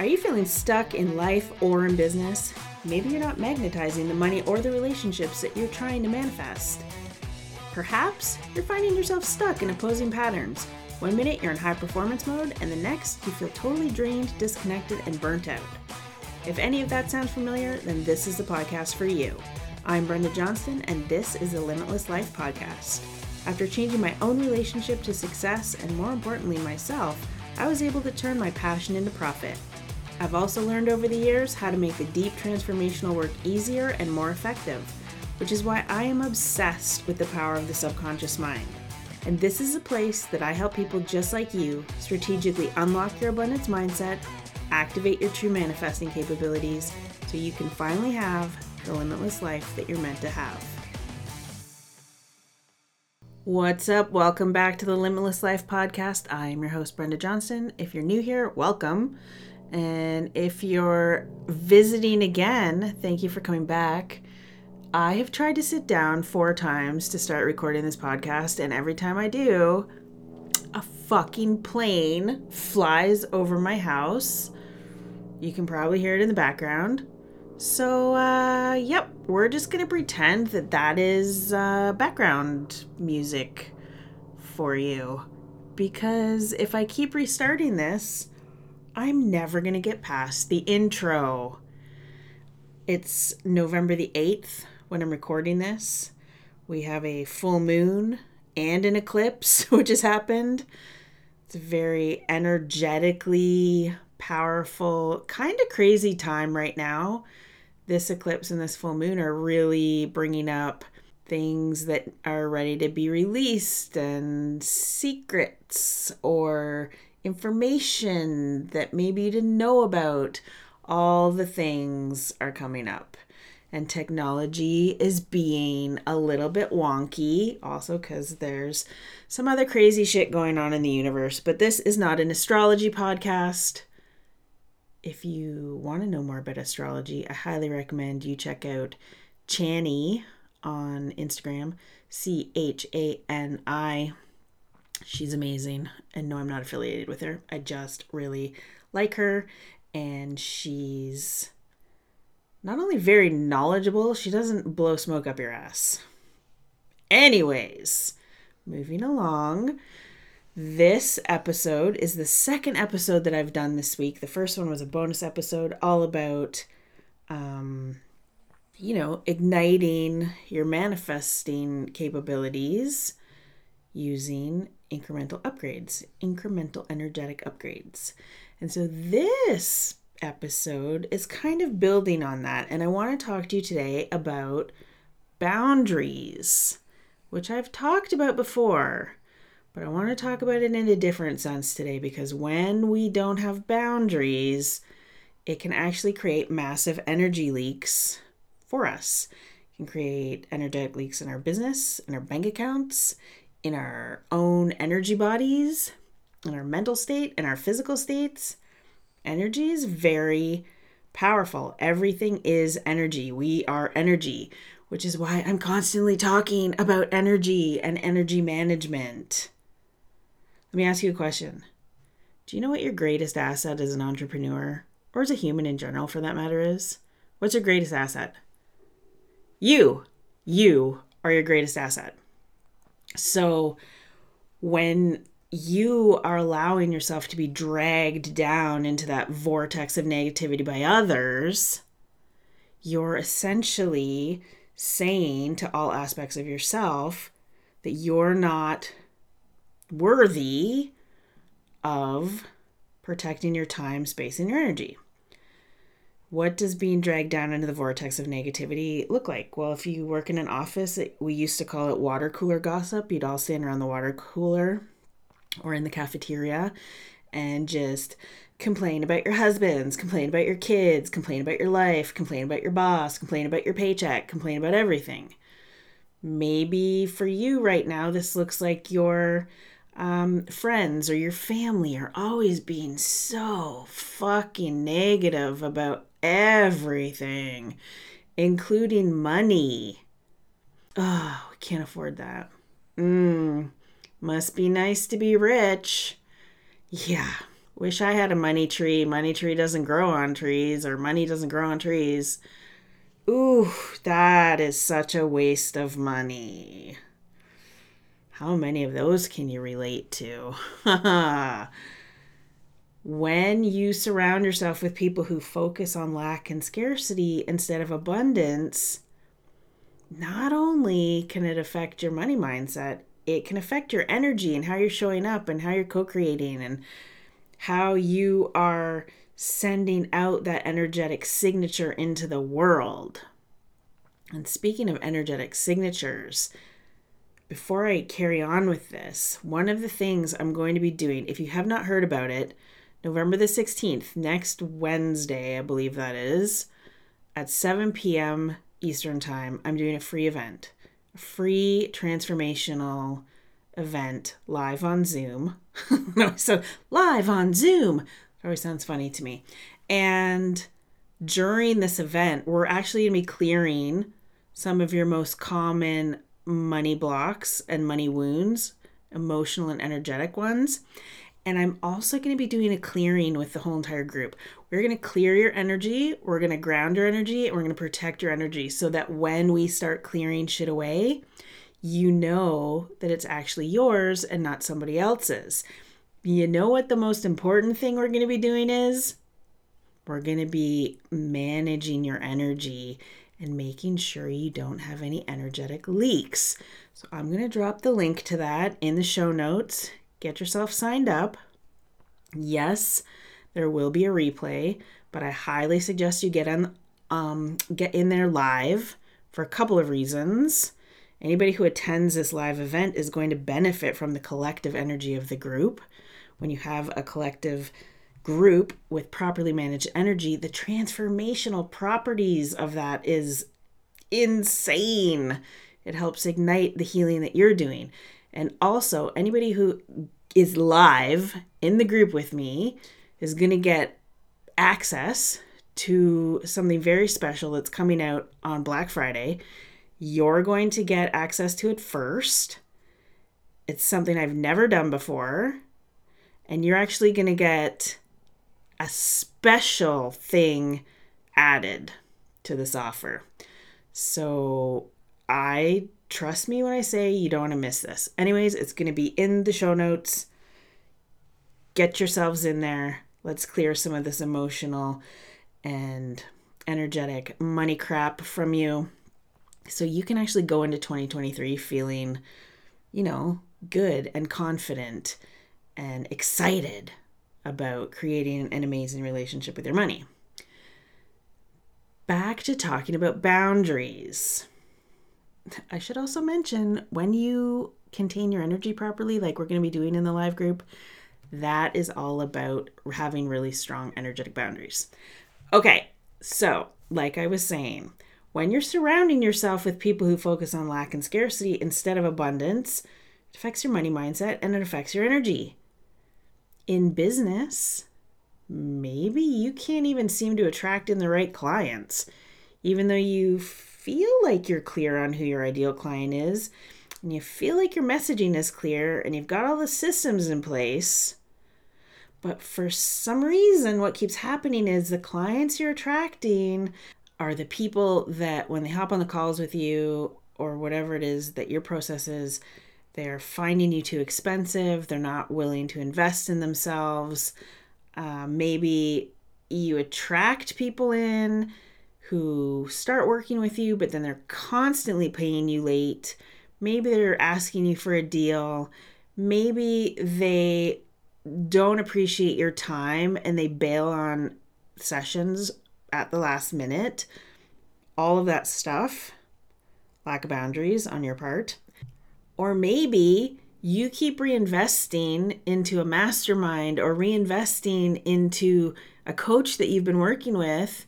Are you feeling stuck in life or in business? Maybe you're not magnetizing the money or the relationships that you're trying to manifest. Perhaps you're finding yourself stuck in opposing patterns. One minute you're in high performance mode, and the next you feel totally drained, disconnected, and burnt out. If any of that sounds familiar, then this is the podcast for you. I'm Brenda Johnson, and this is the Limitless Life Podcast. After changing my own relationship to success, and more importantly myself, I was able to turn my passion into profit. I've also learned over the years how to make the deep transformational work easier and more effective, which is why I am obsessed with the power of the subconscious mind. And this is a place that I help people just like you strategically unlock your abundance mindset, activate your true manifesting capabilities, so you can finally have the limitless life that you're meant to have. What's up? Welcome back to the Limitless Life Podcast. I am your host, Brenda Johnson. If you're new here, welcome. And if you're visiting again, thank you for coming back. I have tried to sit down 4 times to start recording this podcast, and every time I do, a fucking plane flies over my house. You can probably hear it in the background. So, yep, we're just going to pretend that is background music for you. Because if I keep restarting this, I'm never going to get past the intro. It's November the 8th when I'm recording this. We have a full moon and an eclipse, which has happened. It's a very energetically powerful, kind of crazy time right now. This eclipse and this full moon are really bringing up things that are ready to be released, and secrets or information that maybe you didn't know about. All the things are coming up, and technology is being a little bit wonky also because there's some other crazy shit going on in the universe. But this is not an astrology podcast. If you want to know more about astrology, I highly recommend you check out Chani on Instagram, Chani. She's amazing. And no, I'm not affiliated with her. I just really like her. And she's not only very knowledgeable, she doesn't blow smoke up your ass. Anyways, moving along. This episode is the second episode that I've done this week. The first one was a bonus episode all about, igniting your manifesting capabilities using incremental upgrades, incremental energetic upgrades. And so this episode is kind of building on that. And I want to talk to you today about boundaries, which I've talked about before, but I want to talk about it in a different sense today, because when we don't have boundaries, it can actually create massive energy leaks for us. It can create energetic leaks in our business, in our bank accounts, in our own energy bodies, in our mental state, in our physical states. Energy is very powerful. Everything is energy. We are energy, which is why I'm constantly talking about energy and energy management. Let me ask you a question. Do you know what your greatest asset as an entrepreneur, or as a human in general for that matter, is? What's your greatest asset? You. You are your greatest asset. So when you are allowing yourself to be dragged down into that vortex of negativity by others, you're essentially saying to all aspects of yourself that you're not worthy of protecting your time, space, and your energy. What does being dragged down into the vortex of negativity look like? Well, if you work in an office, we used to call it water cooler gossip. You'd all stand around the water cooler or in the cafeteria and just complain about your husbands, complain about your kids, complain about your life, complain about your boss, complain about your paycheck, complain about everything. Maybe for you right now, this looks like your friends or your family are always being so fucking negative about everything, including money. Oh, we can't afford that. Must be nice to be rich. Yeah, wish I had a money tree. Money tree doesn't grow on trees, or money doesn't grow on trees. Ooh, that is such a waste of money. How many of those can you relate to? When you surround yourself with people who focus on lack and scarcity instead of abundance, not only can it affect your money mindset, it can affect your energy and how you're showing up and how you're co-creating and how you are sending out that energetic signature into the world. And speaking of energetic signatures, before I carry on with this, one of the things I'm going to be doing, if you have not heard about it, November the 16th, next Wednesday, I believe that is, at 7 p.m. Eastern Time, I'm doing a free event. A free transformational event live on Zoom. So live on Zoom. It always sounds funny to me. And during this event, we're actually going to be clearing some of your most common money blocks and money wounds, emotional and energetic ones. And I'm also going to be doing a clearing with the whole entire group. We're going to clear your energy, we're going to ground your energy, and we're going to protect your energy so that when we start clearing shit away, you know that it's actually yours and not somebody else's. You know what the most important thing we're going to be doing is? We're going to be managing your energy and making sure you don't have any energetic leaks. So I'm going to drop the link to that in the show notes. Get yourself signed up. Yes, there will be a replay, but I highly suggest you get in there live for a couple of reasons. Anybody who attends this live event is going to benefit from the collective energy of the group. When you have a collective group with properly managed energy, the transformational properties of that is insane. It helps ignite the healing that you're doing. And also, anybody who is live in the group with me is going to get access to something very special that's coming out on Black Friday. You're going to get access to it first. It's something I've never done before. And you're actually going to get a special thing added to this offer. So trust me when I say you don't want to miss this. Anyways, it's going to be in the show notes. Get yourselves in there. Let's clear some of this emotional and energetic money crap from you so you can actually go into 2023 feeling, good and confident and excited about creating an amazing relationship with your money. Back to talking about boundaries. I should also mention, when you contain your energy properly, like we're going to be doing in the live group, that is all about having really strong energetic boundaries. Okay, so like I was saying, when you're surrounding yourself with people who focus on lack and scarcity instead of abundance, it affects your money mindset and it affects your energy. In business, maybe you can't even seem to attract in the right clients, even though you've feel like you're clear on who your ideal client is, and you feel like your messaging is clear, and you've got all the systems in place. But for some reason, what keeps happening is the clients you're attracting are the people that when they hop on the calls with you or whatever it is that your process is, they're finding you too expensive. They're not willing to invest in themselves. Maybe you attract people in who start working with you, but then they're constantly paying you late. Maybe they're asking you for a deal. Maybe they don't appreciate your time and they bail on sessions at the last minute. All of that stuff, lack of boundaries on your part. Or maybe you keep reinvesting into a mastermind or reinvesting into a coach that you've been working with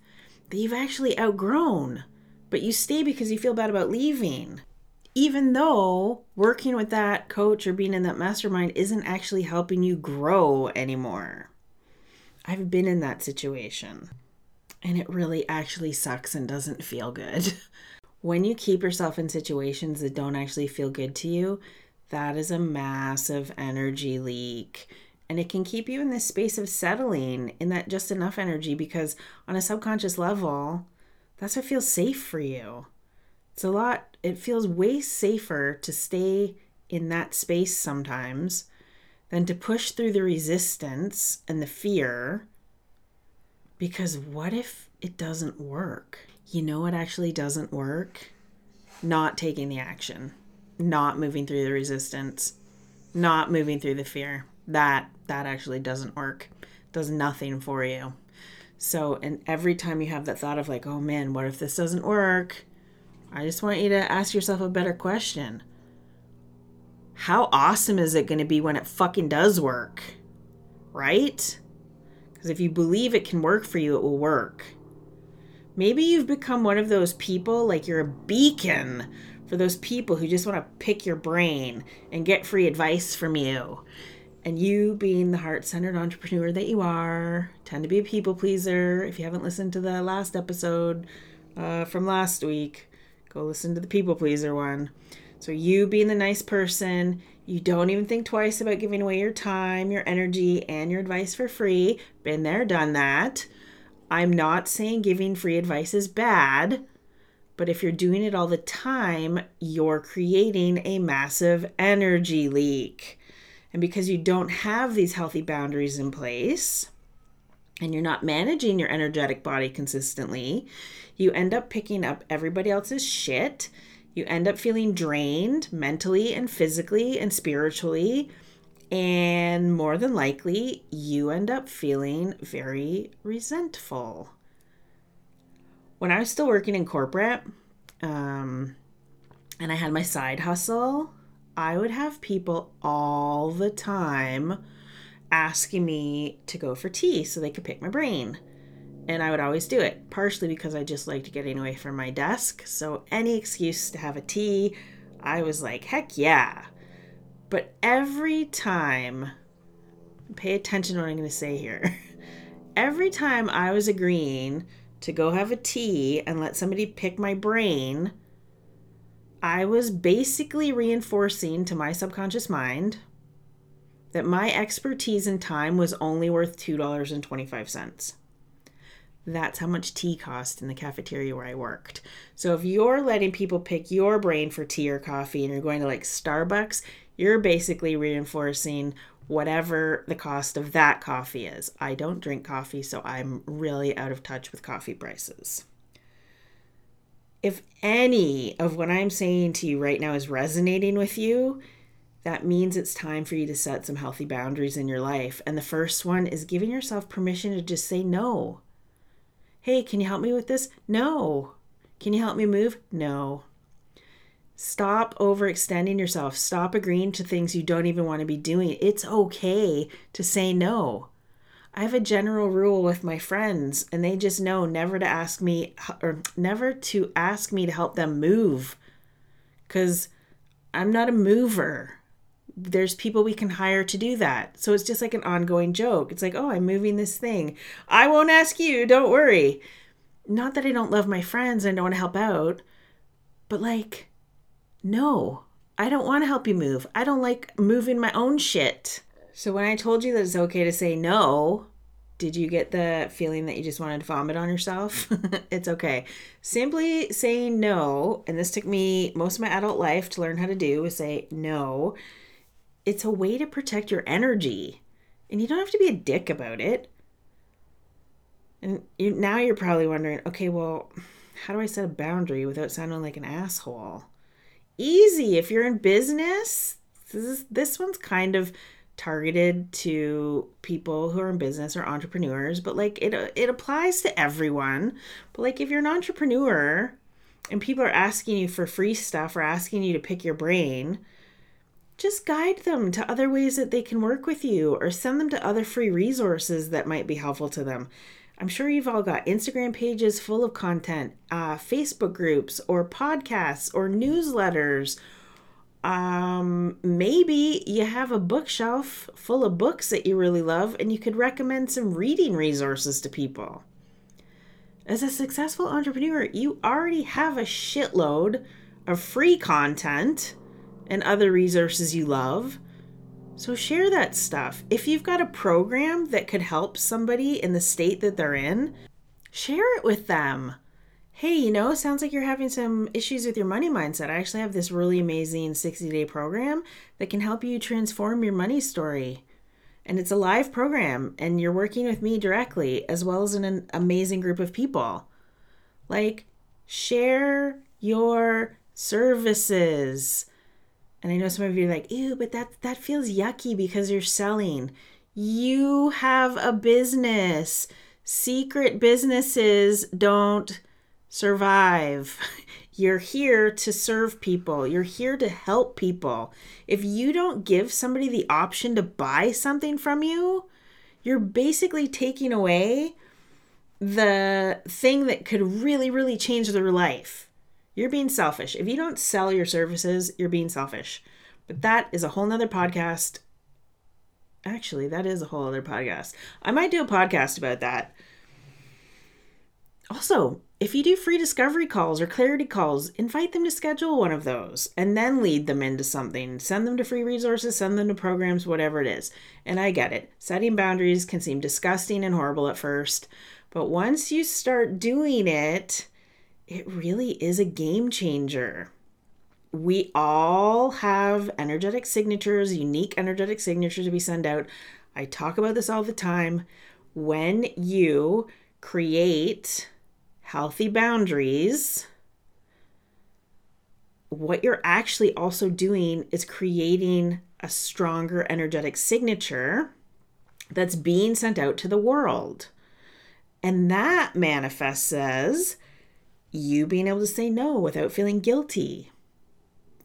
that you've actually outgrown, but you stay because you feel bad about leaving, even though working with that coach or being in that mastermind isn't actually helping you grow anymore. I've been in that situation, and it really actually sucks and doesn't feel good. When you keep yourself in situations that don't actually feel good to you, that is a massive energy leak. And it can keep you in this space of settling in that just enough energy, because on a subconscious level, that's what feels safe for you. It's a lot, it feels way safer to stay in that space sometimes than to push through the resistance and the fear, because what if it doesn't work? You know what actually doesn't work? Not taking the action, not moving through the resistance, not moving through the fear. That actually doesn't work, does nothing for you. So, and every time you have that thought of like, oh man, what if this doesn't work? I just want you to ask yourself a better question. How awesome is it going to be when it fucking does work? Right? Because if you believe it can work for you, it will work. Maybe you've become one of those people, like you're a beacon for those people who just want to pick your brain and get free advice from you. And you, being the heart-centered entrepreneur that you are, tend to be a people pleaser. If you haven't listened to the last episode from last week, go listen to the people pleaser one. So you, being the nice person, you don't even think twice about giving away your time, your energy, and your advice for free. Been there, done that. I'm not saying giving free advice is bad, but if you're doing it all the time, you're creating a massive energy leak. And because you don't have these healthy boundaries in place, and you're not managing your energetic body consistently, you end up picking up everybody else's shit. You end up feeling drained mentally and physically and spiritually. And more than likely, you end up feeling very resentful. When I was still working in corporate, and I had my side hustle, I would have people all the time asking me to go for tea so they could pick my brain. And I would always do it, partially because I just liked getting away from my desk. So any excuse to have a tea, I was like, heck yeah. But every time, pay attention to what I'm going to say here. Every time I was agreeing to go have a tea and let somebody pick my brain, I was basically reinforcing to my subconscious mind that my expertise and time was only worth $2.25. That's how much tea cost in the cafeteria where I worked. So if you're letting people pick your brain for tea or coffee and you're going to like Starbucks, you're basically reinforcing whatever the cost of that coffee is. I don't drink coffee, so I'm really out of touch with coffee prices. If any of what I'm saying to you right now is resonating with you, that means it's time for you to set some healthy boundaries in your life. And the first one is giving yourself permission to just say no. Hey, can you help me with this? No. Can you help me move? No. Stop overextending yourself. Stop agreeing to things you don't even want to be doing. It's okay to say no. I have a general rule with my friends, and they just know never to ask me to help them move, because I'm not a mover. There's people we can hire to do that. So it's just like an ongoing joke. It's like, oh, I'm moving this thing. I won't ask you. Don't worry. Not that I don't love my friends and I don't want to help out, but like, no, I don't want to help you move. I don't like moving my own shit. So when I told you that it's okay to say no, did you get the feeling that you just wanted to vomit on yourself? It's okay. Simply saying no, and this took me most of my adult life to learn how to do, is say no. It's a way to protect your energy. And you don't have to be a dick about it. And now you're probably wondering, okay, well, how do I set a boundary without sounding like an asshole? Easy. If you're in business, this one's kind of targeted to people who are in business or entrepreneurs, but like it applies to everyone. But like if you're an entrepreneur and people are asking you for free stuff or asking you to pick your brain, just guide them to other ways that they can work with you, or send them to other free resources that might be helpful to them. I'm sure you've all got Instagram pages full of content, Facebook groups or podcasts or newsletters. Maybe you have a bookshelf full of books that you really love, and you could recommend some reading resources to people. As a successful entrepreneur, you already have a shitload of free content and other resources you love. So share that stuff. If you've got a program that could help somebody in the state that they're in, share it with them. Hey, you know, sounds like you're having some issues with your money mindset. I actually have this really amazing 60-day program that can help you transform your money story. And it's a live program, and you're working with me directly, as well as an amazing group of people. Like, share your services. And I know some of you are like, ew, but that feels yucky because you're selling. You have a business. Secret businesses don't survive. You're here to serve people. You're here to help people. If you don't give somebody the option to buy something from you, you're basically taking away the thing that could really, really change their life. You're being selfish. If you don't sell your services, you're being selfish. But that is a whole nother podcast. Actually, that is a whole other podcast. I might do a podcast about that. Also, if you do free discovery calls or clarity calls, invite them to schedule one of those and then lead them into something. Send them to free resources, send them to programs, whatever it is. And I get it. Setting boundaries can seem disgusting and horrible at first, but once you start doing it, it really is a game changer. We all have energetic signatures, unique energetic signatures we send out. I talk about this all the time. When you create healthy boundaries, what you're actually also doing is creating a stronger energetic signature that's being sent out to the world. And that manifests as you being able to say no without feeling guilty,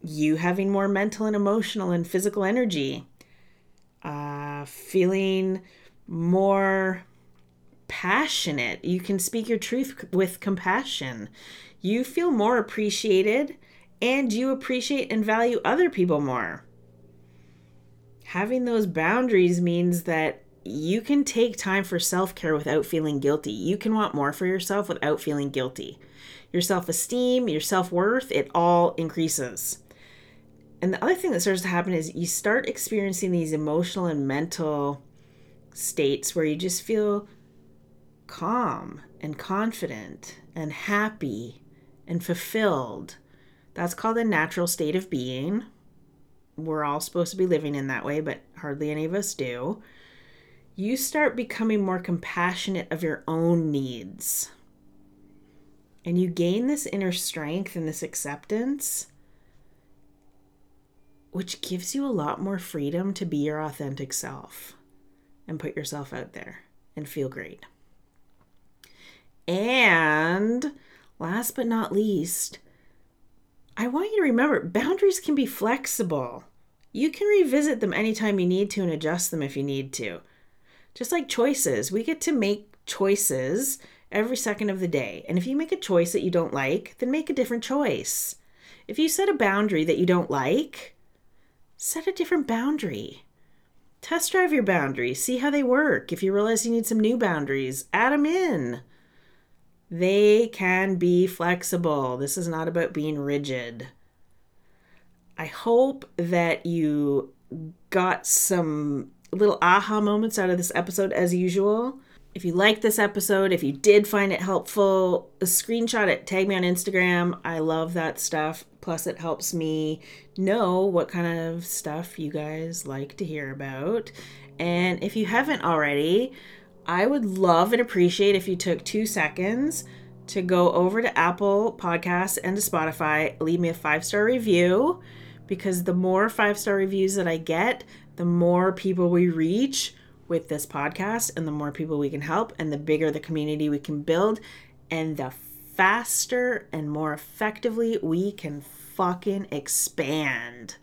you having more mental and emotional and physical energy, feeling more passionate. You can speak your truth with compassion. You feel more appreciated, and you appreciate and value other people more. Having those boundaries means that you can take time for self-care without feeling guilty. You can want more for yourself without feeling guilty. Your self-esteem, your self-worth, it all increases. And the other thing that starts to happen is you start experiencing these emotional and mental states where you just feel calm and confident and happy and fulfilled. That's called a natural state of being. We're all supposed to be living in that way, but hardly any of us do. You start becoming more compassionate of your own needs. And you gain this inner strength and this acceptance, which gives you a lot more freedom to be your authentic self and put yourself out there and feel great. And last but not least, I want you to remember boundaries can be flexible. You can revisit them anytime you need to and adjust them if you need to. Just like choices, we get to make choices every second of the day. And if you make a choice that you don't like, then make a different choice. If you set a boundary that you don't like, set a different boundary. Test drive your boundaries. See how they work. If you realize you need some new boundaries, add them in. They can be flexible. This is not about being rigid. I hope that you got some little aha moments out of this episode as usual. If you liked this episode, if you did find it helpful, screenshot it, tag me on Instagram. I love that stuff. Plus it helps me know what kind of stuff you guys like to hear about. And if you haven't already, I would love and appreciate if you took 2 seconds to go over to Apple Podcasts and to Spotify, leave me a 5-star review, because the more 5-star reviews that I get, the more people we reach with this podcast and the more people we can help and the bigger the community we can build and the faster and more effectively we can fucking expand.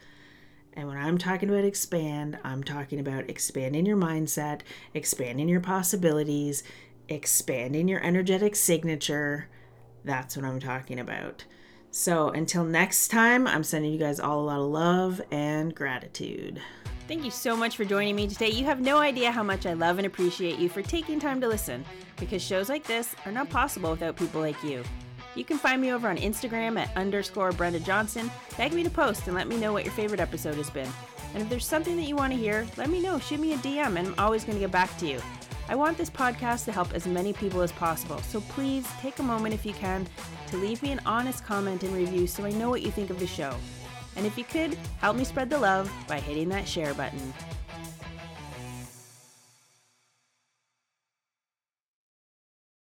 And when I'm talking about expand, I'm talking about expanding your mindset, expanding your possibilities, expanding your energetic signature. That's what I'm talking about. So until next time, I'm sending you guys all a lot of love and gratitude. Thank you so much for joining me today. You have no idea how much I love and appreciate you for taking time to listen, because shows like this are not possible without people like you. You can find me over on Instagram at _Brenda Johnson. Tag me to post and let me know what your favorite episode has been. And if there's something that you want to hear, let me know. Shoot me a DM and I'm always going to get back to you. I want this podcast to help as many people as possible. So please take a moment if you can to leave me an honest comment and review so I know what you think of the show. And if you could, help me spread the love by hitting that share button.